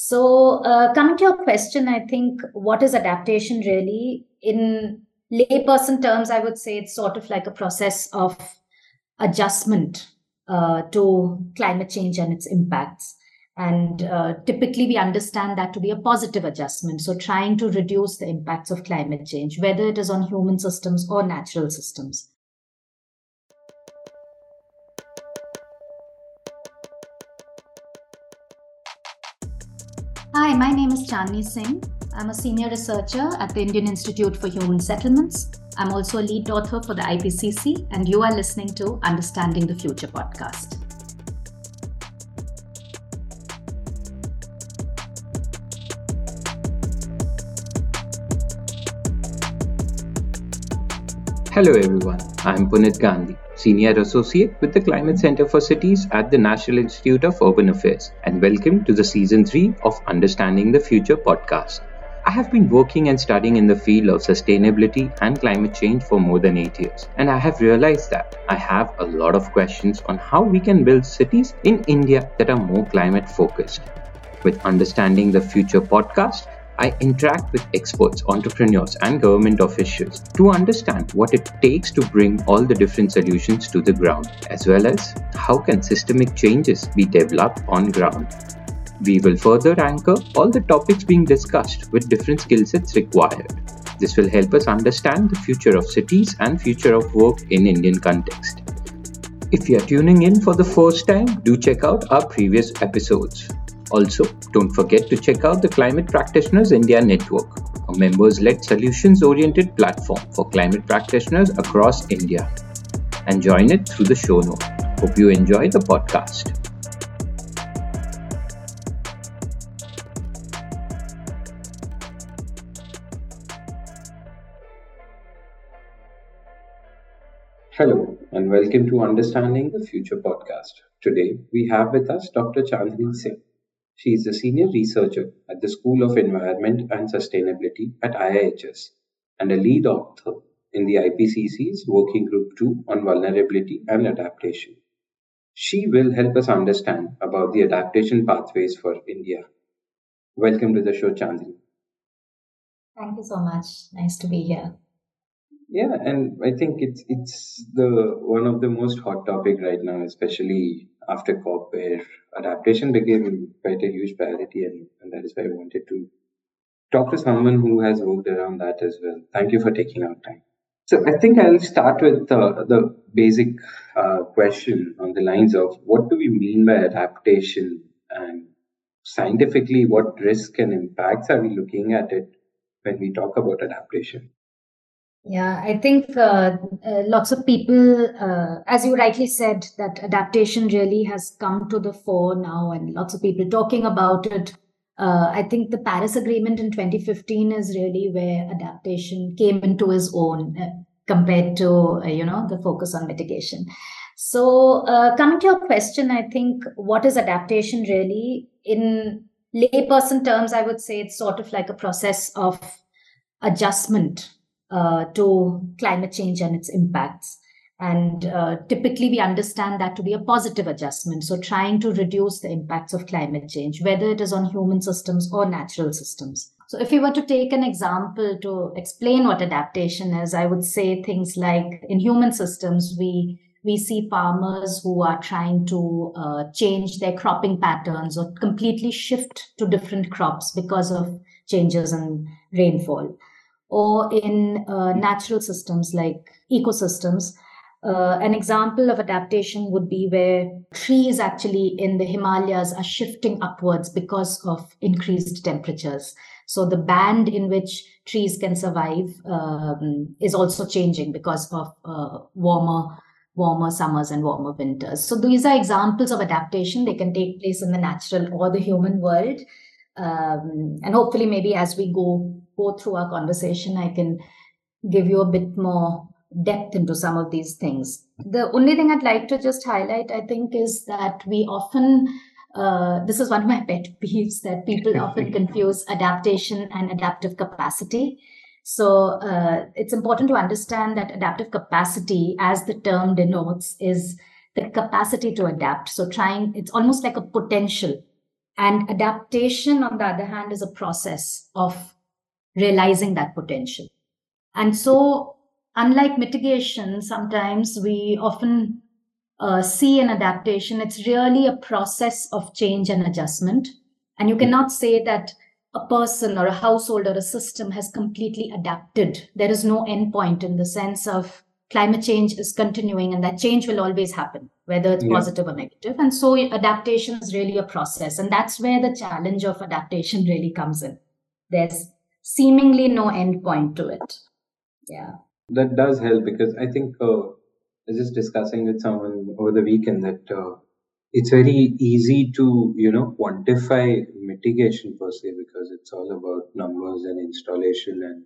So coming to your question, I think what is adaptation really? In layperson terms, I would say it's sort of like a process of adjustment to climate change and its impacts. And typically we understand that to be a positive adjustment. So trying to reduce the impacts of climate change, whether it is on human systems or natural systems. Hi, my name is Chandni Singh. I'm a senior researcher at the Indian Institute for Human Settlements. I'm also a lead author for the IPCC, and you are listening to Understanding the Future podcast. Hello everyone, I'm Puneet Gandhi, Senior Associate with the Climate Center for Cities at the National Institute of Urban Affairs, and welcome to the Season 3 of Understanding the Future podcast. I have been working and studying in the field of sustainability and climate change for more than 8 years, and I have realized that I have a lot of questions on how we can build cities in India that are more climate focused. With Understanding the Future podcast, I interact with experts, entrepreneurs, and government officials to understand what it takes to bring all the different solutions to the ground, as well as how can systemic changes be developed on ground. We will further anchor all the topics being discussed with different skill sets required. This will help us understand the future of cities and future of work in Indian context. If you are tuning in for the first time, do check out our previous episodes. Also, don't forget to check out the Climate Practitioners India Network, a members-led solutions-oriented platform for climate practitioners across India, and join it through the show notes. Hope you enjoy the podcast. Hello, and welcome to Understanding the Future podcast. Today, we have with us Dr. Chandni Singh. She is a senior researcher at the School of Environment and Sustainability at IIHS and a lead author in the IPCC's Working Group 2 on Vulnerability and Adaptation. She will help us understand about the adaptation pathways for India. Welcome to the show, Chandni. Thank you so much. Nice to be here. Yeah, and I think it's the one of the most hot topic right now, especially after COP, where adaptation became quite a huge priority, and that is why I wanted to talk to someone who has worked around that as well. Thank you for taking out time. So I think I'll start with the basic question on the lines of what do we mean by adaptation, and scientifically what risk and impacts are we looking at it when we talk about adaptation? Yeah, I think lots of people, as you rightly said, that adaptation really has come to the fore now, and lots of people talking about it. I think the Paris Agreement in 2015 is really where adaptation came into its own compared to, the focus on mitigation. So coming to your question, I think what is adaptation really? In layperson terms, I would say it's sort of like a process of adjustment to climate change and its impacts. And typically we understand that to be a positive adjustment. So trying to reduce the impacts of climate change, whether it is on human systems or natural systems. So if you were to take an example to explain what adaptation is, I would say things like in human systems, we see farmers who are trying to change their cropping patterns or completely shift to different crops because of changes in rainfall. Or in natural systems like ecosystems. An example of adaptation would be where trees actually in the Himalayas are shifting upwards because of increased temperatures. So the band in which trees can survive is also changing because of warmer summers and warmer winters. So these are examples of adaptation. They can take place in the natural or the human world. And hopefully maybe as we go through our conversation, I can give you a bit more depth into some of these things. The only thing I'd like to just highlight, I think, is that we often, this is one of my pet peeves, that people often confuse adaptation and adaptive capacity. So it's important to understand that adaptive capacity, as the term denotes, is the capacity to adapt. So it's almost like a potential And adaptation, on the other hand, is a process of realizing that potential. And so, unlike mitigation, sometimes we often see an adaptation. It's really a process of change and adjustment. And you cannot say that a person or a household or a system has completely adapted. There is no end point, in the sense of climate change is continuing, and that change will always happen, whether it's positive or negative. And so adaptation is really a process. And that's where the challenge of adaptation really comes in. There's seemingly no end point to it. Yeah. That does help, because I think I was just discussing with someone over the weekend that it's very easy to, quantify mitigation per se, because it's all about numbers and installation, and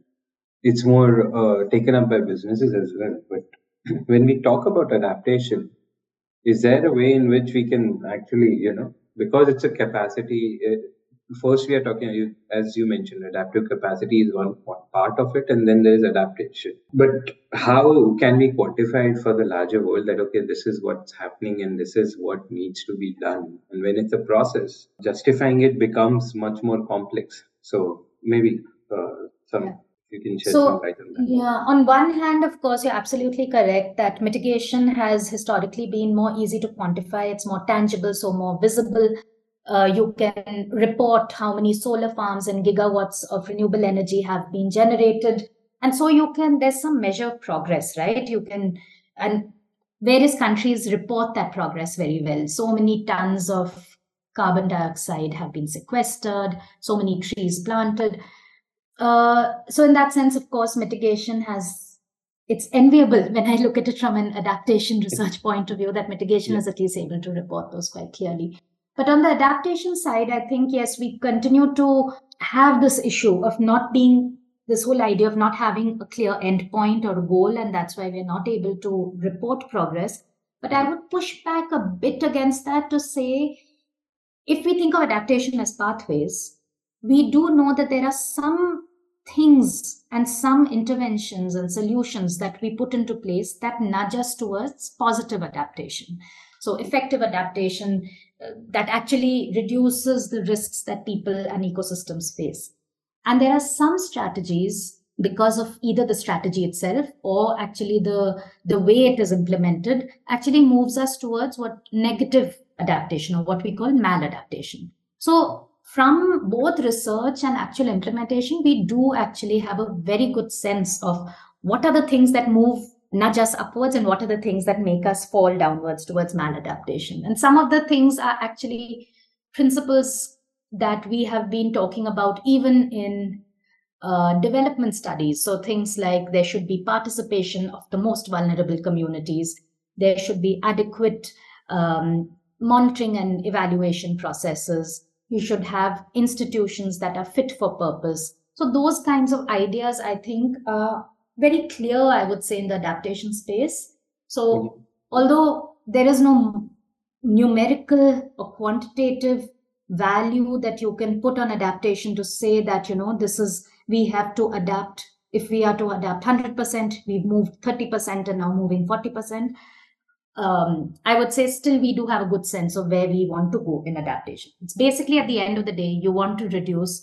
it's more taken up by businesses as well. But when we talk about adaptation, is there a way in which we can actually, because it's a capacity, first we are talking, as you mentioned, adaptive capacity is one part of it, and then there's adaptation. But how can we quantify it for the larger world that, okay, this is what's happening and this is what needs to be done? And when it's a process, justifying it becomes much more complex. So maybe you can shed some light on that. Yeah, on one hand, of course, you're absolutely correct that mitigation has historically been more easy to quantify. It's more tangible, so more visible. You can report how many solar farms and gigawatts of renewable energy have been generated. And so there's some measure of progress, right? And various countries report that progress very well. So many tons of carbon dioxide have been sequestered, so many trees planted. So in that sense, of course, mitigation it's enviable when I look at it from an adaptation research point of view, that mitigation is at least able to report those quite clearly. But on the adaptation side, I think, yes, we continue to have this issue of this whole idea of not having a clear endpoint or goal, and that's why we're not able to report progress. But I would push back a bit against that to say, if we think of adaptation as pathways, we do know that there are some things and some interventions and solutions that we put into place that nudge us towards positive adaptation. So effective adaptation that actually reduces the risks that people and ecosystems face. And there are some strategies, because of either the strategy itself or actually the way it is implemented, actually moves us towards what negative adaptation, or what we call maladaptation. So from both research and actual implementation, we do actually have a very good sense of what are the things that nudge us upwards and what are the things that make us fall downwards towards maladaptation. And some of the things are actually principles that we have been talking about even in development studies. So things like there should be participation of the most vulnerable communities. There should be adequate monitoring and evaluation processes. You should have institutions that are fit for purpose. So those kinds of ideas, I think, are very clear, I would say, in the adaptation space. So although there is no numerical or quantitative value that you can put on adaptation to say that, we have to adapt. If we are to adapt 100%, we've moved 30% and now moving 40%. I would say still we do have a good sense of where we want to go in adaptation. It's basically, at the end of the day, you want to reduce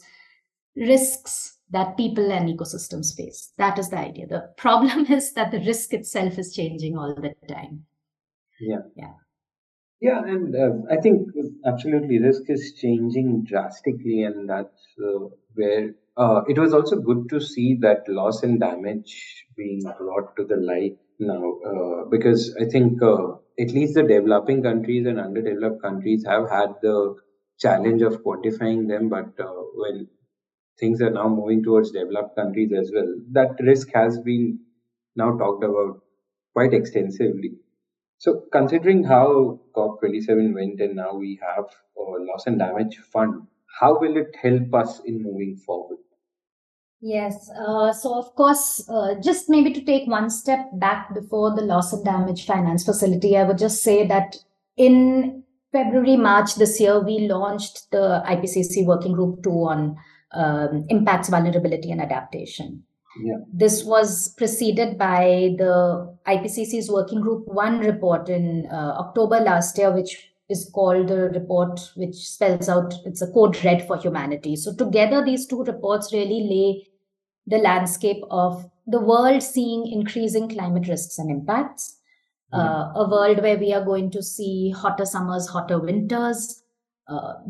risks that people and ecosystems face. That is the idea. The problem is that the risk itself is changing all the time. Yeah, and I think absolutely risk is changing drastically, and that's where it was also good to see that loss and damage being brought to the light now, because I think at least the developing countries and underdeveloped countries have had the challenge of quantifying them, but when things are now moving towards developed countries as well, that risk has been now talked about quite extensively. So considering how COP27 went and now we have a loss and damage fund, how will it help us in moving forward? Yes. So, of course, just maybe to take one step back before the loss and damage finance facility, I would just say that in February, March this year, we launched the IPCC Working Group 2 on impacts, vulnerability and adaptation. Yeah. This was preceded by the IPCC's Working Group 1 report in October last year, which is called the report which spells out, it's a code red for humanity. So together, these two reports really lay the landscape of the world seeing increasing climate risks and impacts, a world where we are going to see hotter summers, hotter winters,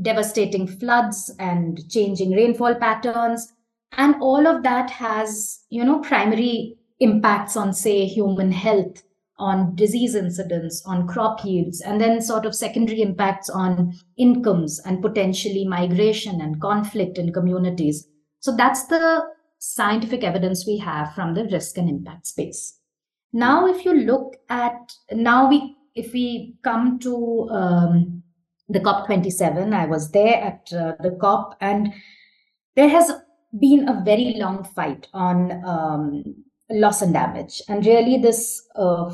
devastating floods and changing rainfall patterns. And all of that has, you know, primary impacts on, say, human health, on disease incidence, on crop yields, and then sort of secondary impacts on incomes and potentially migration and conflict in communities. So that's the scientific evidence we have from the risk and impact space. Now, if you look at, if we come to the COP27, I was there at the COP, and there has been a very long fight on loss and damage. And really this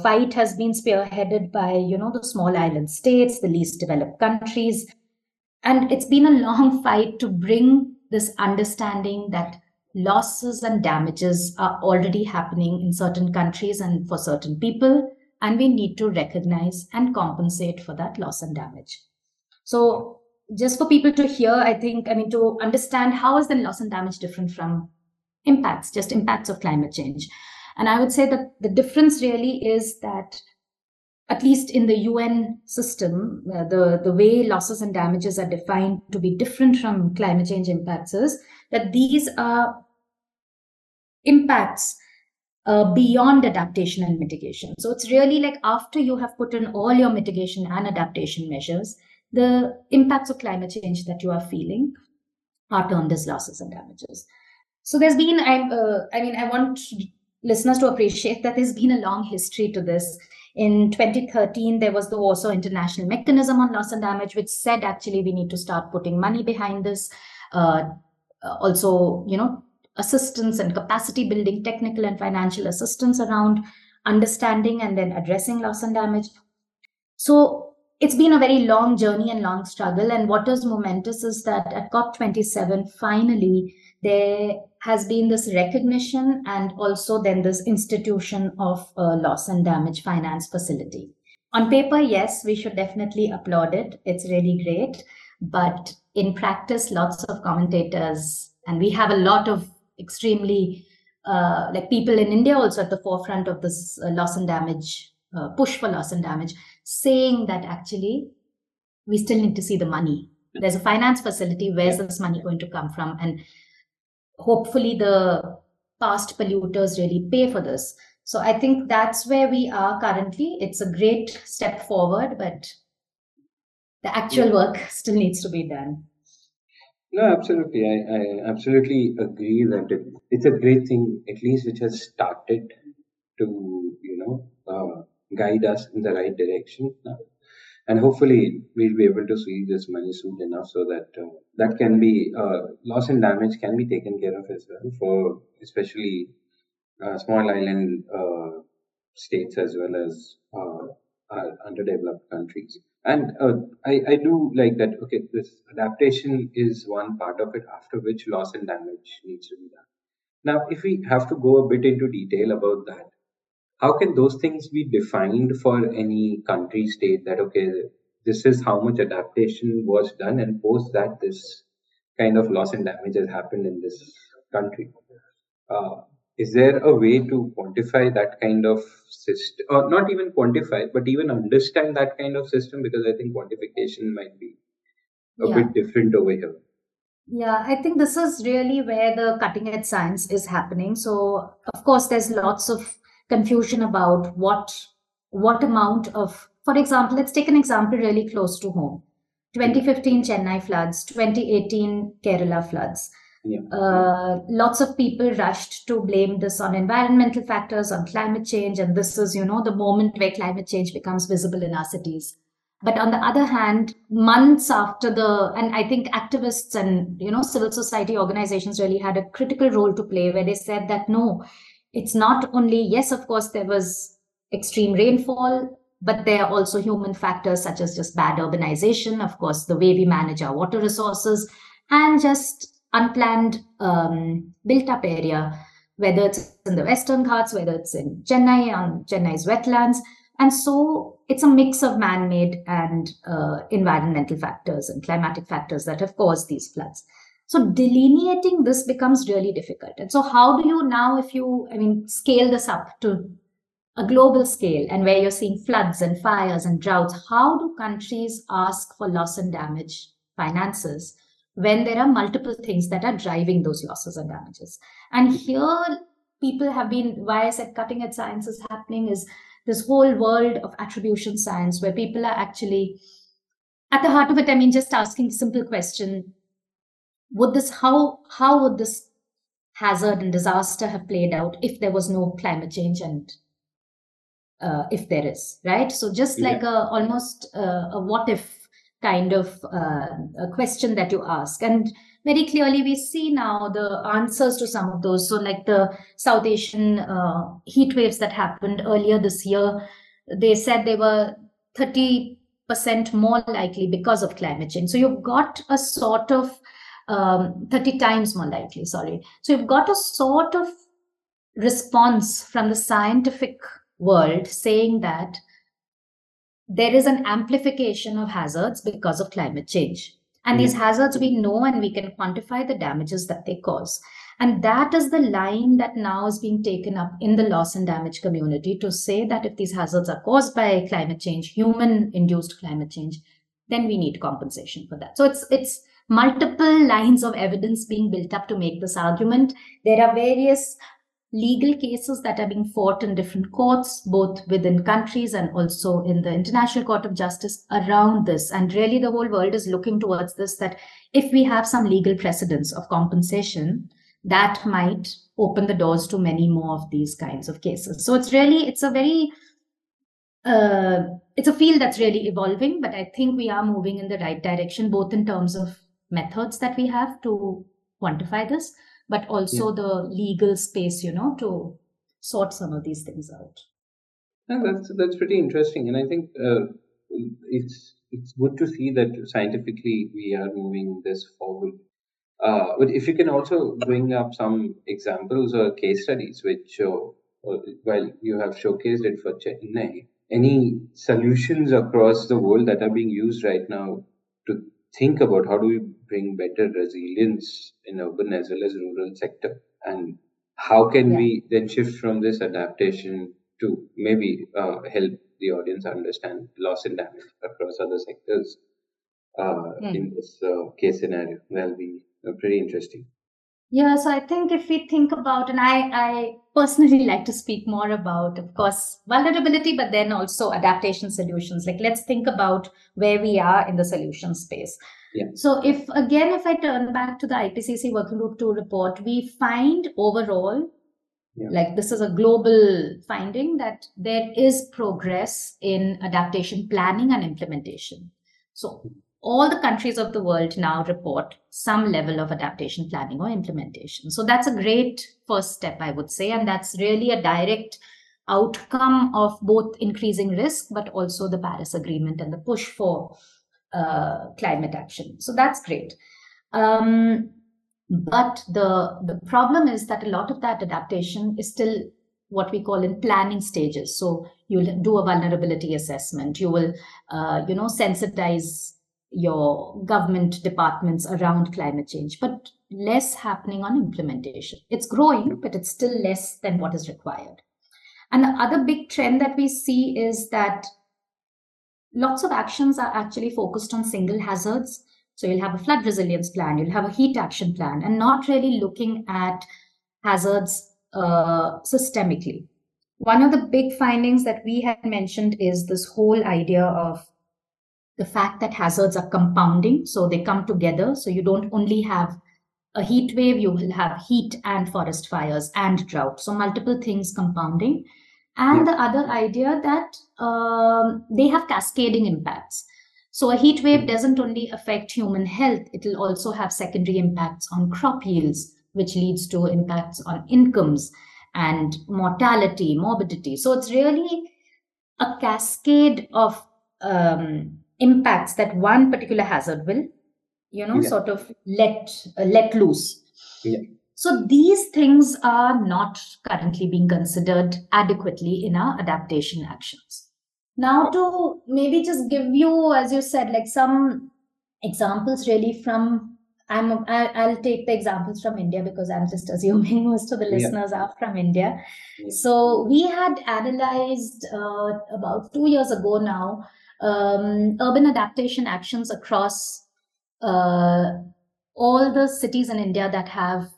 fight has been spearheaded by, you know, the small island states, the least developed countries. And it's been a long fight to bring this understanding that losses and damages are already happening in certain countries and for certain people, and we need to recognize and compensate for that loss and damage. So just for people to hear, to understand how is the loss and damage different from impacts, just impacts of climate change. And I would say that the difference really is that, at least in the UN system, the way losses and damages are defined to be different from climate change impacts is that these are impacts beyond adaptation and mitigation. So it's really like after you have put in all your mitigation and adaptation measures, the impacts of climate change that you are feeling are termed as losses and damages. So there's been, I want listeners to appreciate that there's been a long history to this. In 2013, there was the Warsaw International Mechanism on Loss and Damage, which said, actually, we need to start putting money behind this. Also, you know, assistance and capacity building, technical and financial assistance around understanding and then addressing loss and damage. So it's been a very long journey and long struggle. And what is momentous is that at COP27, finally, there has been this recognition and also then this institution of a loss and damage finance facility. On paper, yes, we should definitely applaud it. It's really great. But in practice, lots of commentators, and we have a lot of extremely, people in India also at the forefront of this loss and damage, push for loss and damage, saying that actually we still need to see the money. There's a finance facility. Where's this money going to come from? And hopefully the past polluters really pay for this. So I think that's where we are currently. It's a great step forward, but the actual work still needs to be done. No, absolutely. I absolutely agree that it's a great thing, at least which has started to, guide us in the right direction now. And hopefully we'll be able to see this money soon enough so that that can be loss and damage can be taken care of as well for especially small island states as well as underdeveloped countries. And I do like that. Okay, this adaptation is one part of it, after which loss and damage needs to be done. Now, if we have to go a bit into detail about that, how can those things be defined for any country state that, okay, this is how much adaptation was done and post that this kind of loss and damage has happened in this country? Is there a way to quantify that kind of system, or not even quantify, but even understand that kind of system? Because I think quantification might be a bit different over here. Yeah, I think this is really where the cutting edge science is happening. So, of course, there's lots of confusion about what amount of, for example, let's take an example really close to home. 2015 Chennai floods, 2018 Kerala floods. Yeah. Lots of people rushed to blame this on environmental factors, on climate change. And this is, you know, the moment where climate change becomes visible in our cities. But on the other hand, months after and I think activists and, you know, civil society organizations really had a critical role to play where they said that, no, it's not only, yes, of course, there was extreme rainfall, but there are also human factors such as just bad urbanization, of course, the way we manage our water resources, and just unplanned built-up area, whether it's in the Western Ghats, whether it's in Chennai, on Chennai's wetlands. And so it's a mix of man-made and environmental factors and climatic factors that have caused these floods. So delineating this becomes really difficult. And so how do you now, if you, I mean, scale this up to a global scale and where you're seeing floods and fires and droughts, how do countries ask for loss and damage finances when there are multiple things that are driving those losses and damages? And here people have been, why I said cutting edge science is happening, is this whole world of attribution science where people are actually, at the heart of it, I mean, just asking a simple question, would this, how would this hazard and disaster have played out if there was no climate change and if there is, right? So just like almost a what if kind of a question that you ask. And very clearly we see now the answers to some of those. So like the South Asian heat waves that happened earlier this year, they said they were 30% more likely because of climate change. So you've got a sort of 30 times more likely, sorry. So you've got a sort of response from the scientific world saying that there is an amplification of hazards because of climate change. And these hazards we know and we can quantify the damages that they cause. And that is the line that now is being taken up in the loss and damage community to say that if these hazards are caused by climate change, human-induced climate change, then we need compensation for that. So it's multiple lines of evidence being built up to make this argument. There are various legal cases that are being fought in different courts, both within countries and also in the International Court of Justice around this. And really the whole world is looking towards this, that if we have some legal precedents of compensation, that might open the doors to many more of these kinds of cases. So it's really, it's a very, it's a field that's really evolving, but I think we are moving in the right direction, both in terms of methods that we have to quantify this, but also the legal space, you know, to sort some of these things out. Yeah, that's pretty interesting. And I think it's good to see that scientifically we are moving this forward. But if you can also bring up some examples or case studies which show, well, you have showcased it for Chennai, any solutions across the world that are being used right now to think about how do we bring better resilience in urban as well as rural sector, and how can we then shift from this adaptation to maybe help the audience understand loss and damage across other sectors in this case scenario? That'll be pretty interesting. Yeah, so I think if we think about, and I personally like to speak more about, of course, vulnerability, but then also adaptation solutions. Like, let's think about where we are in the solution space. Yeah. So if, again, if I turn back to the IPCC Working Group 2 report, we find overall, like this is a global finding, that there is progress in adaptation planning and implementation. So all the countries of the world now report some level of adaptation planning or implementation. So that's a great first step, I would say. And that's really a direct outcome of both increasing risk, but also the Paris Agreement and the push for climate action. So that's great. But the problem is that a lot of that adaptation is still what we call in planning stages. So you'll do a vulnerability assessment. You will, you know, sensitize your government departments around climate change, but less happening on implementation. It's growing, but it's still less than what is required. And the other big trend that we see is that lots of actions are actually focused on single hazards. So you'll have a flood resilience plan, you'll have a heat action plan, and not really looking at hazards systemically. One of the big findings that we had mentioned is this whole idea of the fact that hazards are compounding, so they come together. So you don't only have a heat wave, you will have heat and forest fires and drought. So multiple things compounding. And the other idea that they have cascading impacts. So a heat wave doesn't only affect human health, it will also have secondary impacts on crop yields, which leads to impacts on incomes and mortality, morbidity. So it's really a cascade of impacts that one particular hazard will, you know, sort of let loose. So these things are not currently being considered adequately in our adaptation actions. Now to maybe just give you, as you said, like some examples really from, I'll take the examples from India because I'm just assuming most of the listeners are from India. So we had analyzed about 2 years ago now, urban adaptation actions across all the cities in India that have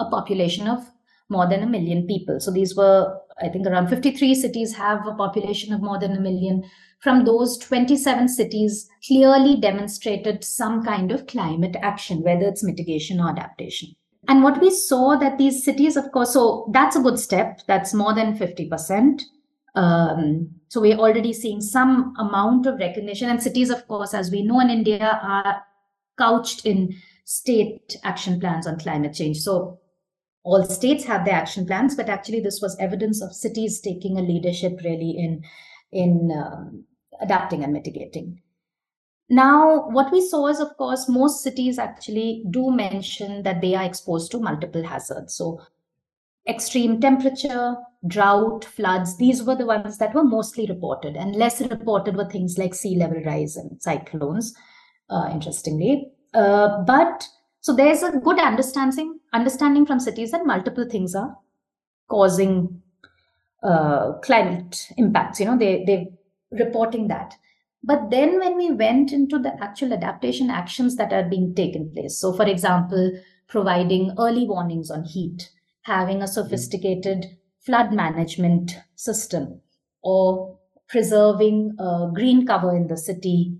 a population of more than 1 million people. So these were, I think, around 53 cities have a population of more than 1 million. From those, 27 cities clearly demonstrated some kind of climate action, whether it's mitigation or adaptation. And what we saw that these cities, of course, so that's a good step. That's more than 50%. So we're already seeing some amount of recognition. And cities, of course, as we know in India, are couched in state action plans on climate change. So all states have their action plans, but actually this was evidence of cities taking a leadership really in adapting and mitigating. Now, what we saw is, of course, most cities actually do mention that they are exposed to multiple hazards. So extreme temperature, drought, floods, these were the ones that were mostly reported, and less reported were things like sea level rise and cyclones, interestingly. So there's a good understanding from cities that multiple things are causing climate impacts. You know, they're reporting that. But then when we went into the actual adaptation actions that are being taken place, so for example, providing early warnings on heat, having a sophisticated flood management system, or preserving green cover in the city,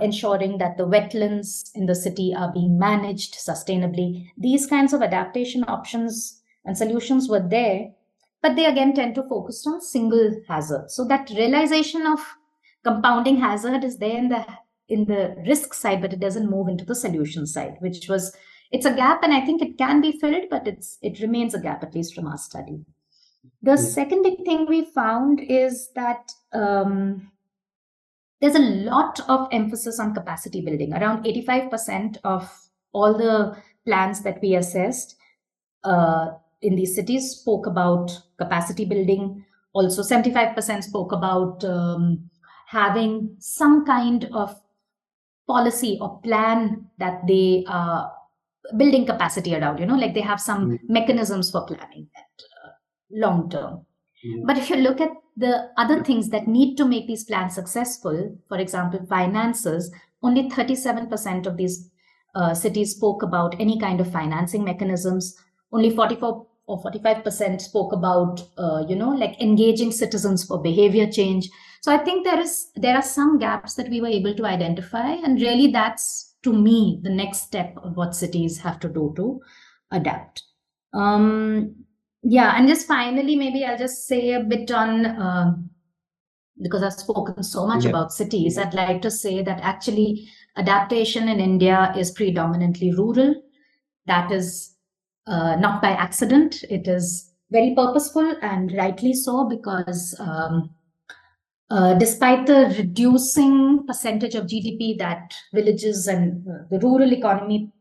ensuring that the wetlands in the city are being managed sustainably. These kinds of adaptation options and solutions were there, but they again tend to focus on single hazards. So that realization of compounding hazard is there in the risk side, but it doesn't move into the solution side, which was, it's a gap, and I think it can be filled, but it remains a gap, at least from our study. The second big thing we found is that there's a lot of emphasis on capacity building. Around 85% of all the plans that we assessed in these cities spoke about capacity building. Also, 75% spoke about having some kind of policy or plan that they are building capacity around, you know, like they have some mechanisms for planning that long term. But if you look at the other things that need to make these plans successful, for example, finances, only 37% of these cities spoke about any kind of financing mechanisms. Only 44 or 45% spoke about, like engaging citizens for behavior change. So I think there are some gaps that we were able to identify. And really, that's, to me, the next step of what cities have to do to adapt. And just finally, maybe I'll just say a bit on, because I've spoken so much about cities, I'd like to say that actually adaptation in India is predominantly rural. That is not by accident. It is very purposeful, and rightly so, because despite the reducing percentage of GDP that villages and the rural economy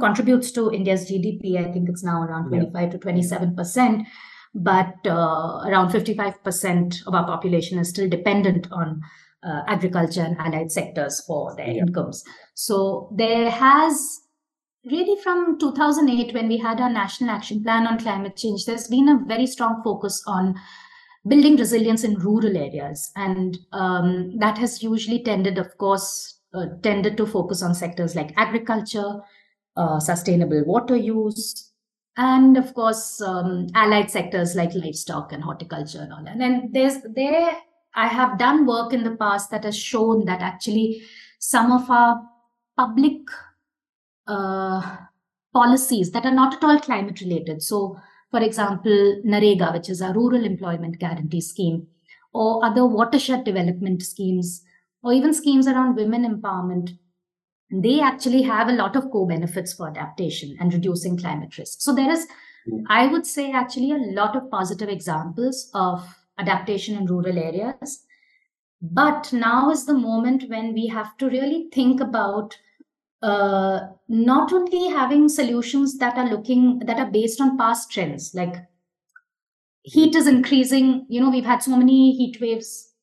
contributes to India's GDP. I think it's now around 25 to 27%, but around 55% of our population is still dependent on agriculture and allied sectors for their incomes. So there has really, from 2008, when we had our National Action Plan on Climate Change, there's been a very strong focus on building resilience in rural areas. And that has usually tended to focus on sectors like agriculture, sustainable water use, and of course, allied sectors like livestock and horticulture and all that. And I have done work in the past that has shown that actually some of our public policies that are not at all climate related. So, for example, Narega, which is our rural employment guarantee scheme, or other watershed development schemes, or even schemes around women empowerment, they actually have a lot of co-benefits for adaptation and reducing climate risk. So there is, I would say, actually a lot of positive examples of adaptation in rural areas. But now is the moment when we have to really think about not only having solutions that are based on past trends, like heat is increasing. You know, we've had so many heat waves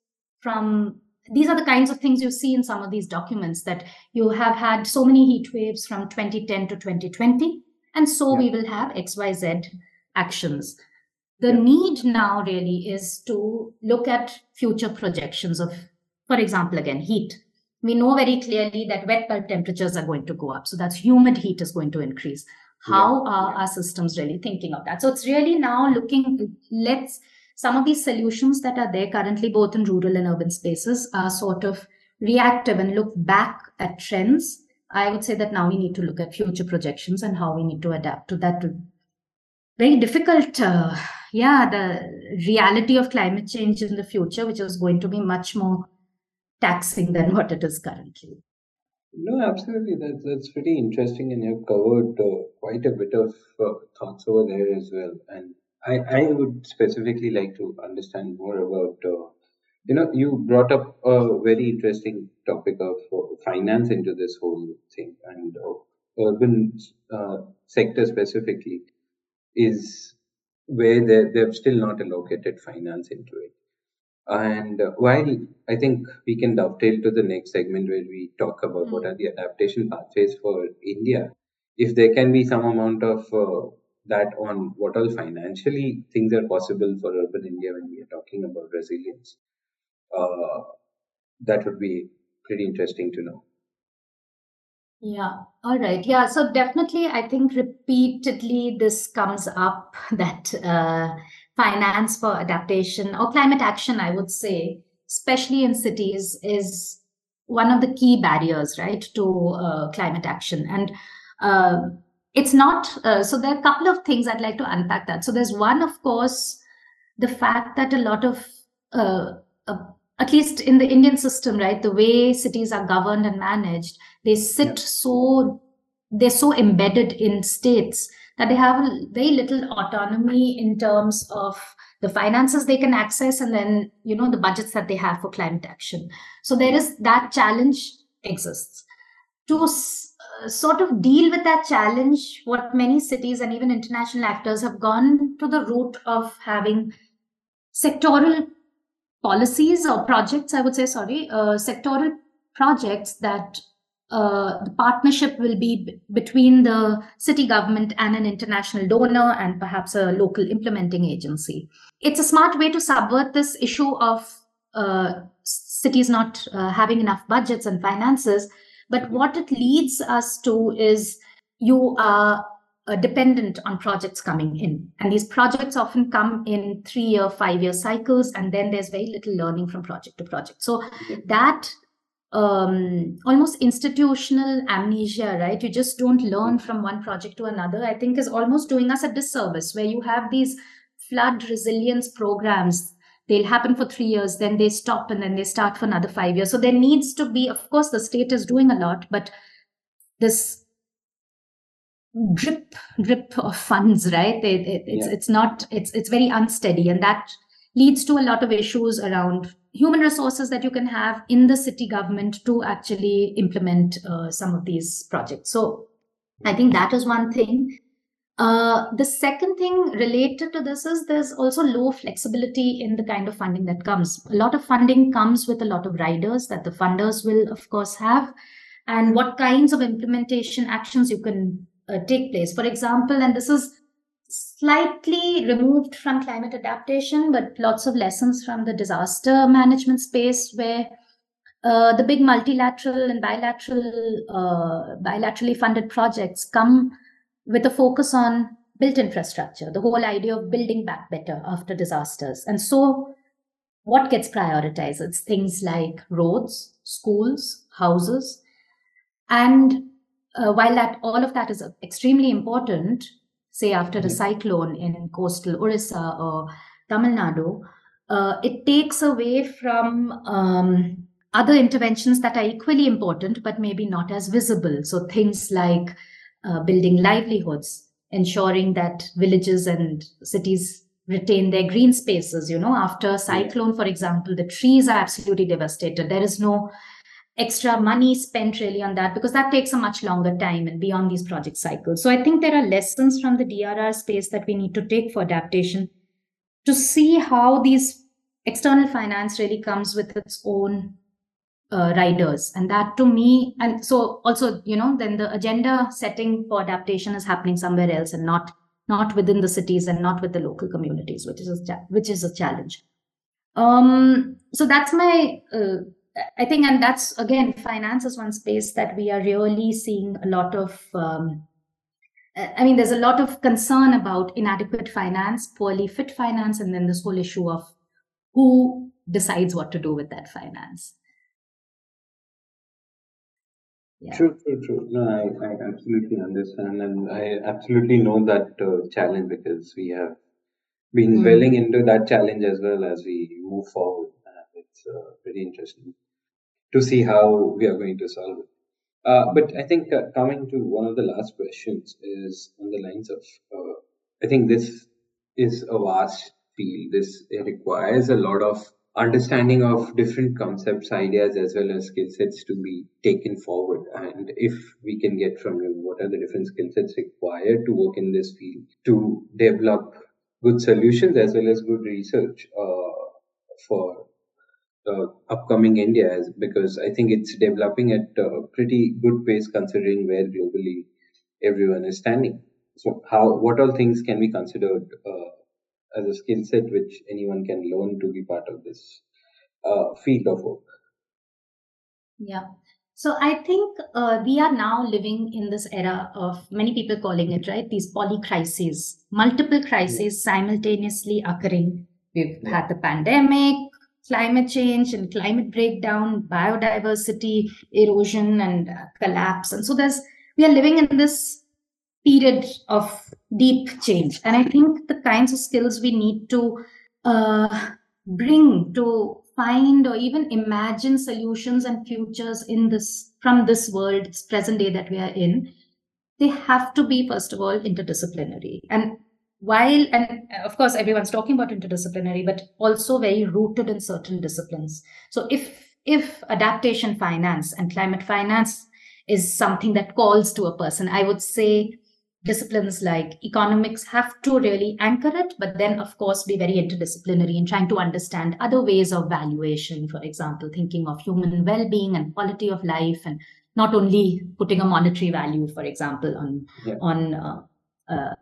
from, these are the kinds of things you see in some of these documents, that you have had so many heat waves from 2010 to 2020, and so we will have XYZ actions. The need now really is to look at future projections of, for example, again, heat. We know very clearly that wet bulb temperatures are going to go up. So that's humid heat is going to increase. How are our systems really thinking of that? So it's really now looking, let's, some of these solutions that are there currently, both in rural and urban spaces, are sort of reactive and look back at trends. I would say that now we need to look at future projections and how we need to adapt to that. Very difficult, the reality of climate change in the future, which is going to be much more taxing than what it is currently. No, absolutely. That's pretty interesting. And you've covered quite a bit of thoughts over there as well. And I would specifically like to understand more about, you brought up a very interesting topic of finance into this whole thing, and urban sector specifically is where they've still not allocated finance into it. And while I think we can dovetail to the next segment where we talk about what are the adaptation pathways for India, if there can be some amount of that on what all financially things are possible for urban India when we are talking about resilience, that would be pretty interesting to know. Yeah. All right. Yeah. So definitely, I think repeatedly this comes up that finance for adaptation or climate action, I would say, especially in cities, is one of the key barriers, right, to climate action. And it's not. So there are a couple of things I'd like to unpack that. So there's one, of course, the fact that a lot of at least in the Indian system, right, the way cities are governed and managed, they sit they're so embedded in states that they have very little autonomy in terms of the finances they can access and then, the budgets that they have for climate action. So there is that challenge exists. To sort of deal with that challenge, what many cities and even international actors have gone to the route of having sectoral policies or projects, I would say, sectoral projects that the partnership will be between the city government and an international donor and perhaps a local implementing agency. It's a smart way to subvert this issue of cities not having enough budgets and finances. But what it leads us to is you are dependent on projects coming in. And these projects often come in 3-year, 5-year cycles, and then there's very little learning from project to project. So that almost institutional amnesia, right? You just don't learn from one project to another, I think is almost doing us a disservice, where you have these flood resilience programs. They'll happen for 3 years, then they stop, and then they start for another 5 years. So there needs to be, of course, the state is doing a lot, but this drip of funds, right? It's very unsteady, and that leads to a lot of issues around human resources that you can have in the city government to actually implement some of these projects. So I think that is one thing. The second thing related to this is there's also low flexibility in the kind of funding that comes. A lot of funding comes with a lot of riders that the funders will, of course, have, and what kinds of implementation actions you can take place. For example, and this is slightly removed from climate adaptation, but lots of lessons from the disaster management space, where the big multilateral and bilaterally funded projects come with a focus on built infrastructure, the whole idea of building back better after disasters. And so what gets prioritized? It's things like roads, schools, houses, and while that all of that is extremely important, say after a cyclone in coastal Orissa or Tamil Nadu, it takes away from other interventions that are equally important, but maybe not as visible. So things like building livelihoods, ensuring that villages and cities retain their green spaces. After a cyclone, for example, the trees are absolutely devastated. There is no extra money spent really on that, because that takes a much longer time and beyond these project cycles. So I think there are lessons from the DRR space that we need to take for adaptation to see how these external finance really comes with its own riders. And that to me, and so also, you know, then the agenda setting for adaptation is happening somewhere else and not within the cities and not with the local communities, which is a challenge. So that's my, I think, and that's, again, finance is one space that we are really seeing a lot of, there's a lot of concern about inadequate finance, poorly fit finance, and then this whole issue of who decides what to do with that finance. Yeah. True. No, I absolutely understand, and I absolutely know that challenge, because we have been dwelling into that challenge as well as we move forward. It's pretty interesting to see how we are going to solve it. But I think coming to one of the last questions is on the lines of, I think this is a vast field. It requires a lot of understanding of different concepts, ideas, as well as skill sets to be taken forward. And if we can get from you, what are the different skill sets required to work in this field to develop good solutions as well as good research for upcoming India, because I think it's developing at a pretty good pace considering where globally everyone is standing. So what all things can be considered as a skill set which anyone can learn to be part of this field of work? Yeah. So I think we are now living in this era of, many people calling it, right, these polycrises, multiple crises simultaneously occurring. We've had the pandemic, climate change and climate breakdown, biodiversity, erosion and collapse. And so we are living in this period of deep change. And I think the kinds of skills we need to bring to find or even imagine solutions and futures in this, from this world, this present day that we are in, they have to be, first of all, interdisciplinary. And of course, everyone's talking about interdisciplinary, but also very rooted in certain disciplines. So if adaptation finance and climate finance is something that calls to a person, I would say disciplines like economics have to really anchor it, but then, of course, be very interdisciplinary in trying to understand other ways of valuation, for example, thinking of human well-being and quality of life, and not only putting a monetary value, for example, on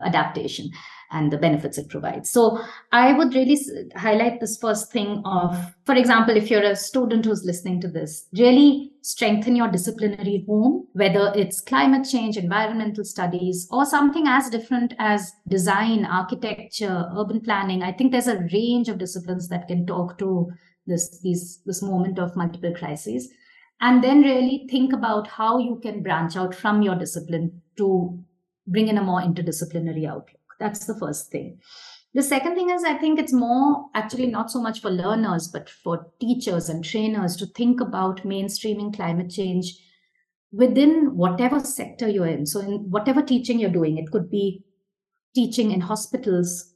adaptation and the benefits it provides. So I would really highlight this first thing of, for example, if you're a student who's listening to this, really strengthen your disciplinary home, whether it's climate change, environmental studies, or something as different as design, architecture, urban planning. I think there's a range of disciplines that can talk to this moment of multiple crises. And then really think about how you can branch out from your discipline to bring in a more interdisciplinary outlook. That's the first thing. The second thing is, I think it's more actually not so much for learners, but for teachers and trainers to think about mainstreaming climate change within whatever sector you're in. So in whatever teaching you're doing, it could be teaching in hospitals,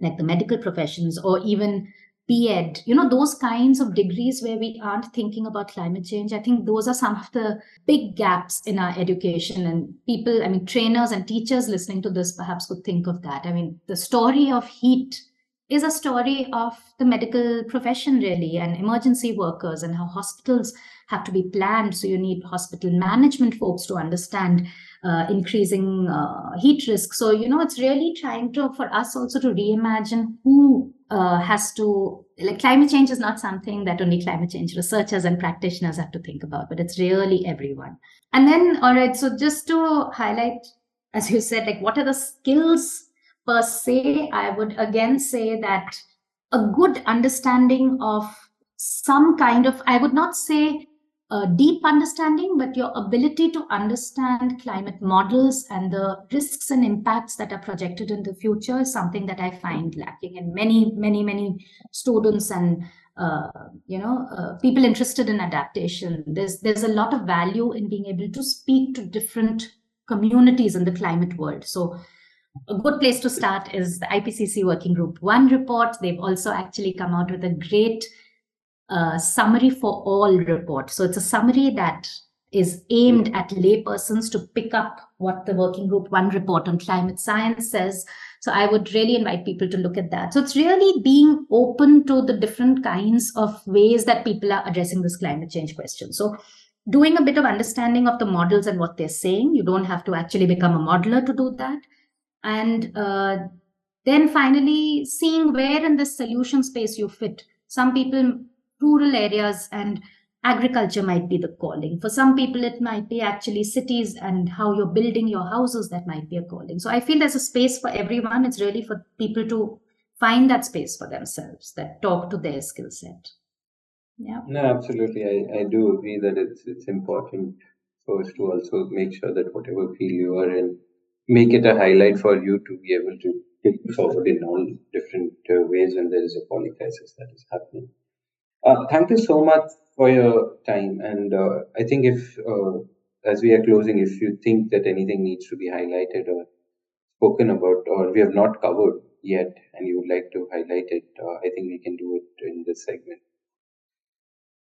like the medical professions, or even B.Ed, those kinds of degrees where we aren't thinking about climate change. I think those are some of the big gaps in our education, and people, trainers and teachers listening to this perhaps could think of that. The story of heat is a story of the medical profession really, and emergency workers, and how hospitals have to be planned. So you need hospital management folks to understand increasing heat risk. So, it's really trying to, for us also to reimagine who has to, like, climate change is not something that only climate change researchers and practitioners have to think about, but it's really everyone. And then, all right, so just to highlight, as you said, like, what are the skills per se? I would again say that a good understanding of some kind of, I would not say a deep understanding, but your ability to understand climate models and the risks and impacts that are projected in the future is something that I find lacking in many students and people interested in adaptation. There's a lot of value in being able to speak to different communities in the climate world. So a good place to start is the IPCC Working Group 1 report. They've also actually come out with a great summary for all report. So it's a summary that is aimed at laypersons to pick up what the Working Group 1 report on climate science says. So I would really invite people to look at that. So it's really being open to the different kinds of ways that people are addressing this climate change question. So doing a bit of understanding of the models and what they're saying. You don't have to actually become a modeler to do that. And then finally, seeing where in this solution space you fit. Some people, rural areas and agriculture might be the calling. For some people, it might be actually cities and how you're building your houses that might be a calling. So I feel there's a space for everyone. It's really for people to find that space for themselves that talk to their skill set. Yeah. No, absolutely. I do agree that it's important first to also make sure that whatever field you are in, make it a highlight for you to be able to take forward in all different ways when there is a polycrisis that is happening. Thank you so much for your time. And I think if, as we are closing, if you think that anything needs to be highlighted or spoken about, or we have not covered yet, and you would like to highlight it, I think we can do it in this segment.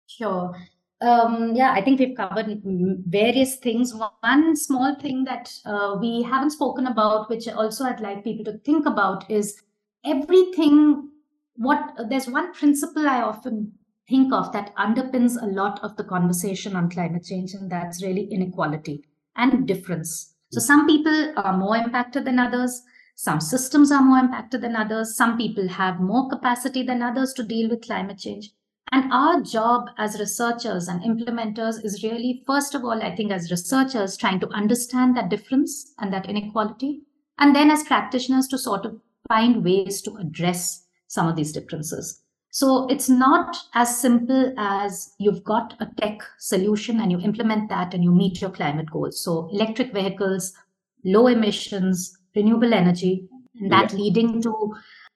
Sure. Yeah, I think we've covered various things. One small thing that we haven't spoken about, which also I'd like people to think about, is everything. There's one principle I often think of that underpins a lot of the conversation on climate change, and that's really inequality and difference. So some people are more impacted than others. Some systems are more impacted than others. Some people have more capacity than others to deal with climate change. And our job as researchers and implementers is really, first of all, I think as researchers, trying to understand that difference and that inequality, and then as practitioners to sort of find ways to address some of these differences. So it's not as simple as you've got a tech solution and you implement that and you meet your climate goals. So electric vehicles, low emissions, renewable energy, and that leading to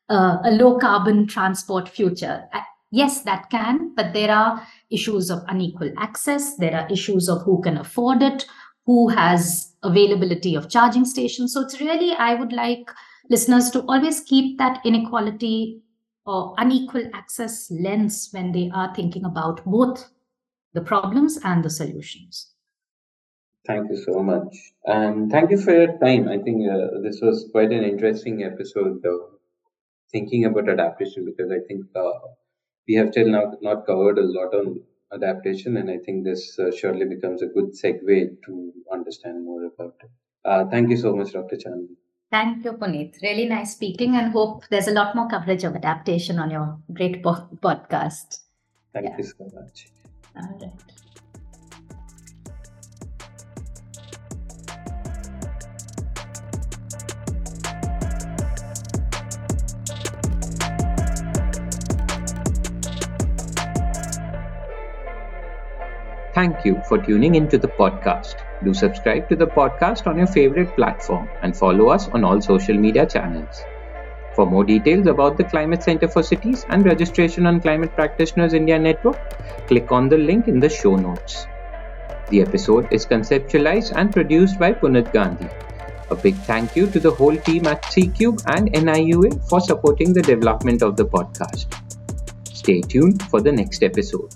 a low carbon transport future. Yes, that can, but there are issues of unequal access. There are issues of who can afford it, who has availability of charging stations. So it's really, I would like listeners to always keep that inequality or unequal access lens when they are thinking about both the problems and the solutions. Thank you so much. And thank you for your time. I think this was quite an interesting episode, thinking about adaptation, because I think we have till now not covered a lot on adaptation, and I think this surely becomes a good segue to understand more about it. Thank you so much, Dr. Chandni. Thank you, Puneet. Really nice speaking, and hope there's a lot more coverage of adaptation on your great podcast. Thank you so much. All right. Thank you for tuning into the podcast. Do subscribe to the podcast on your favorite platform and follow us on all social media channels. For more details about the Climate Center for Cities and registration on Climate Practitioners India Network, click on the link in the show notes. The episode is conceptualized and produced by Puneet Gandhi. A big thank you to the whole team at C-Cube and NIUA for supporting the development of the podcast. Stay tuned for the next episode.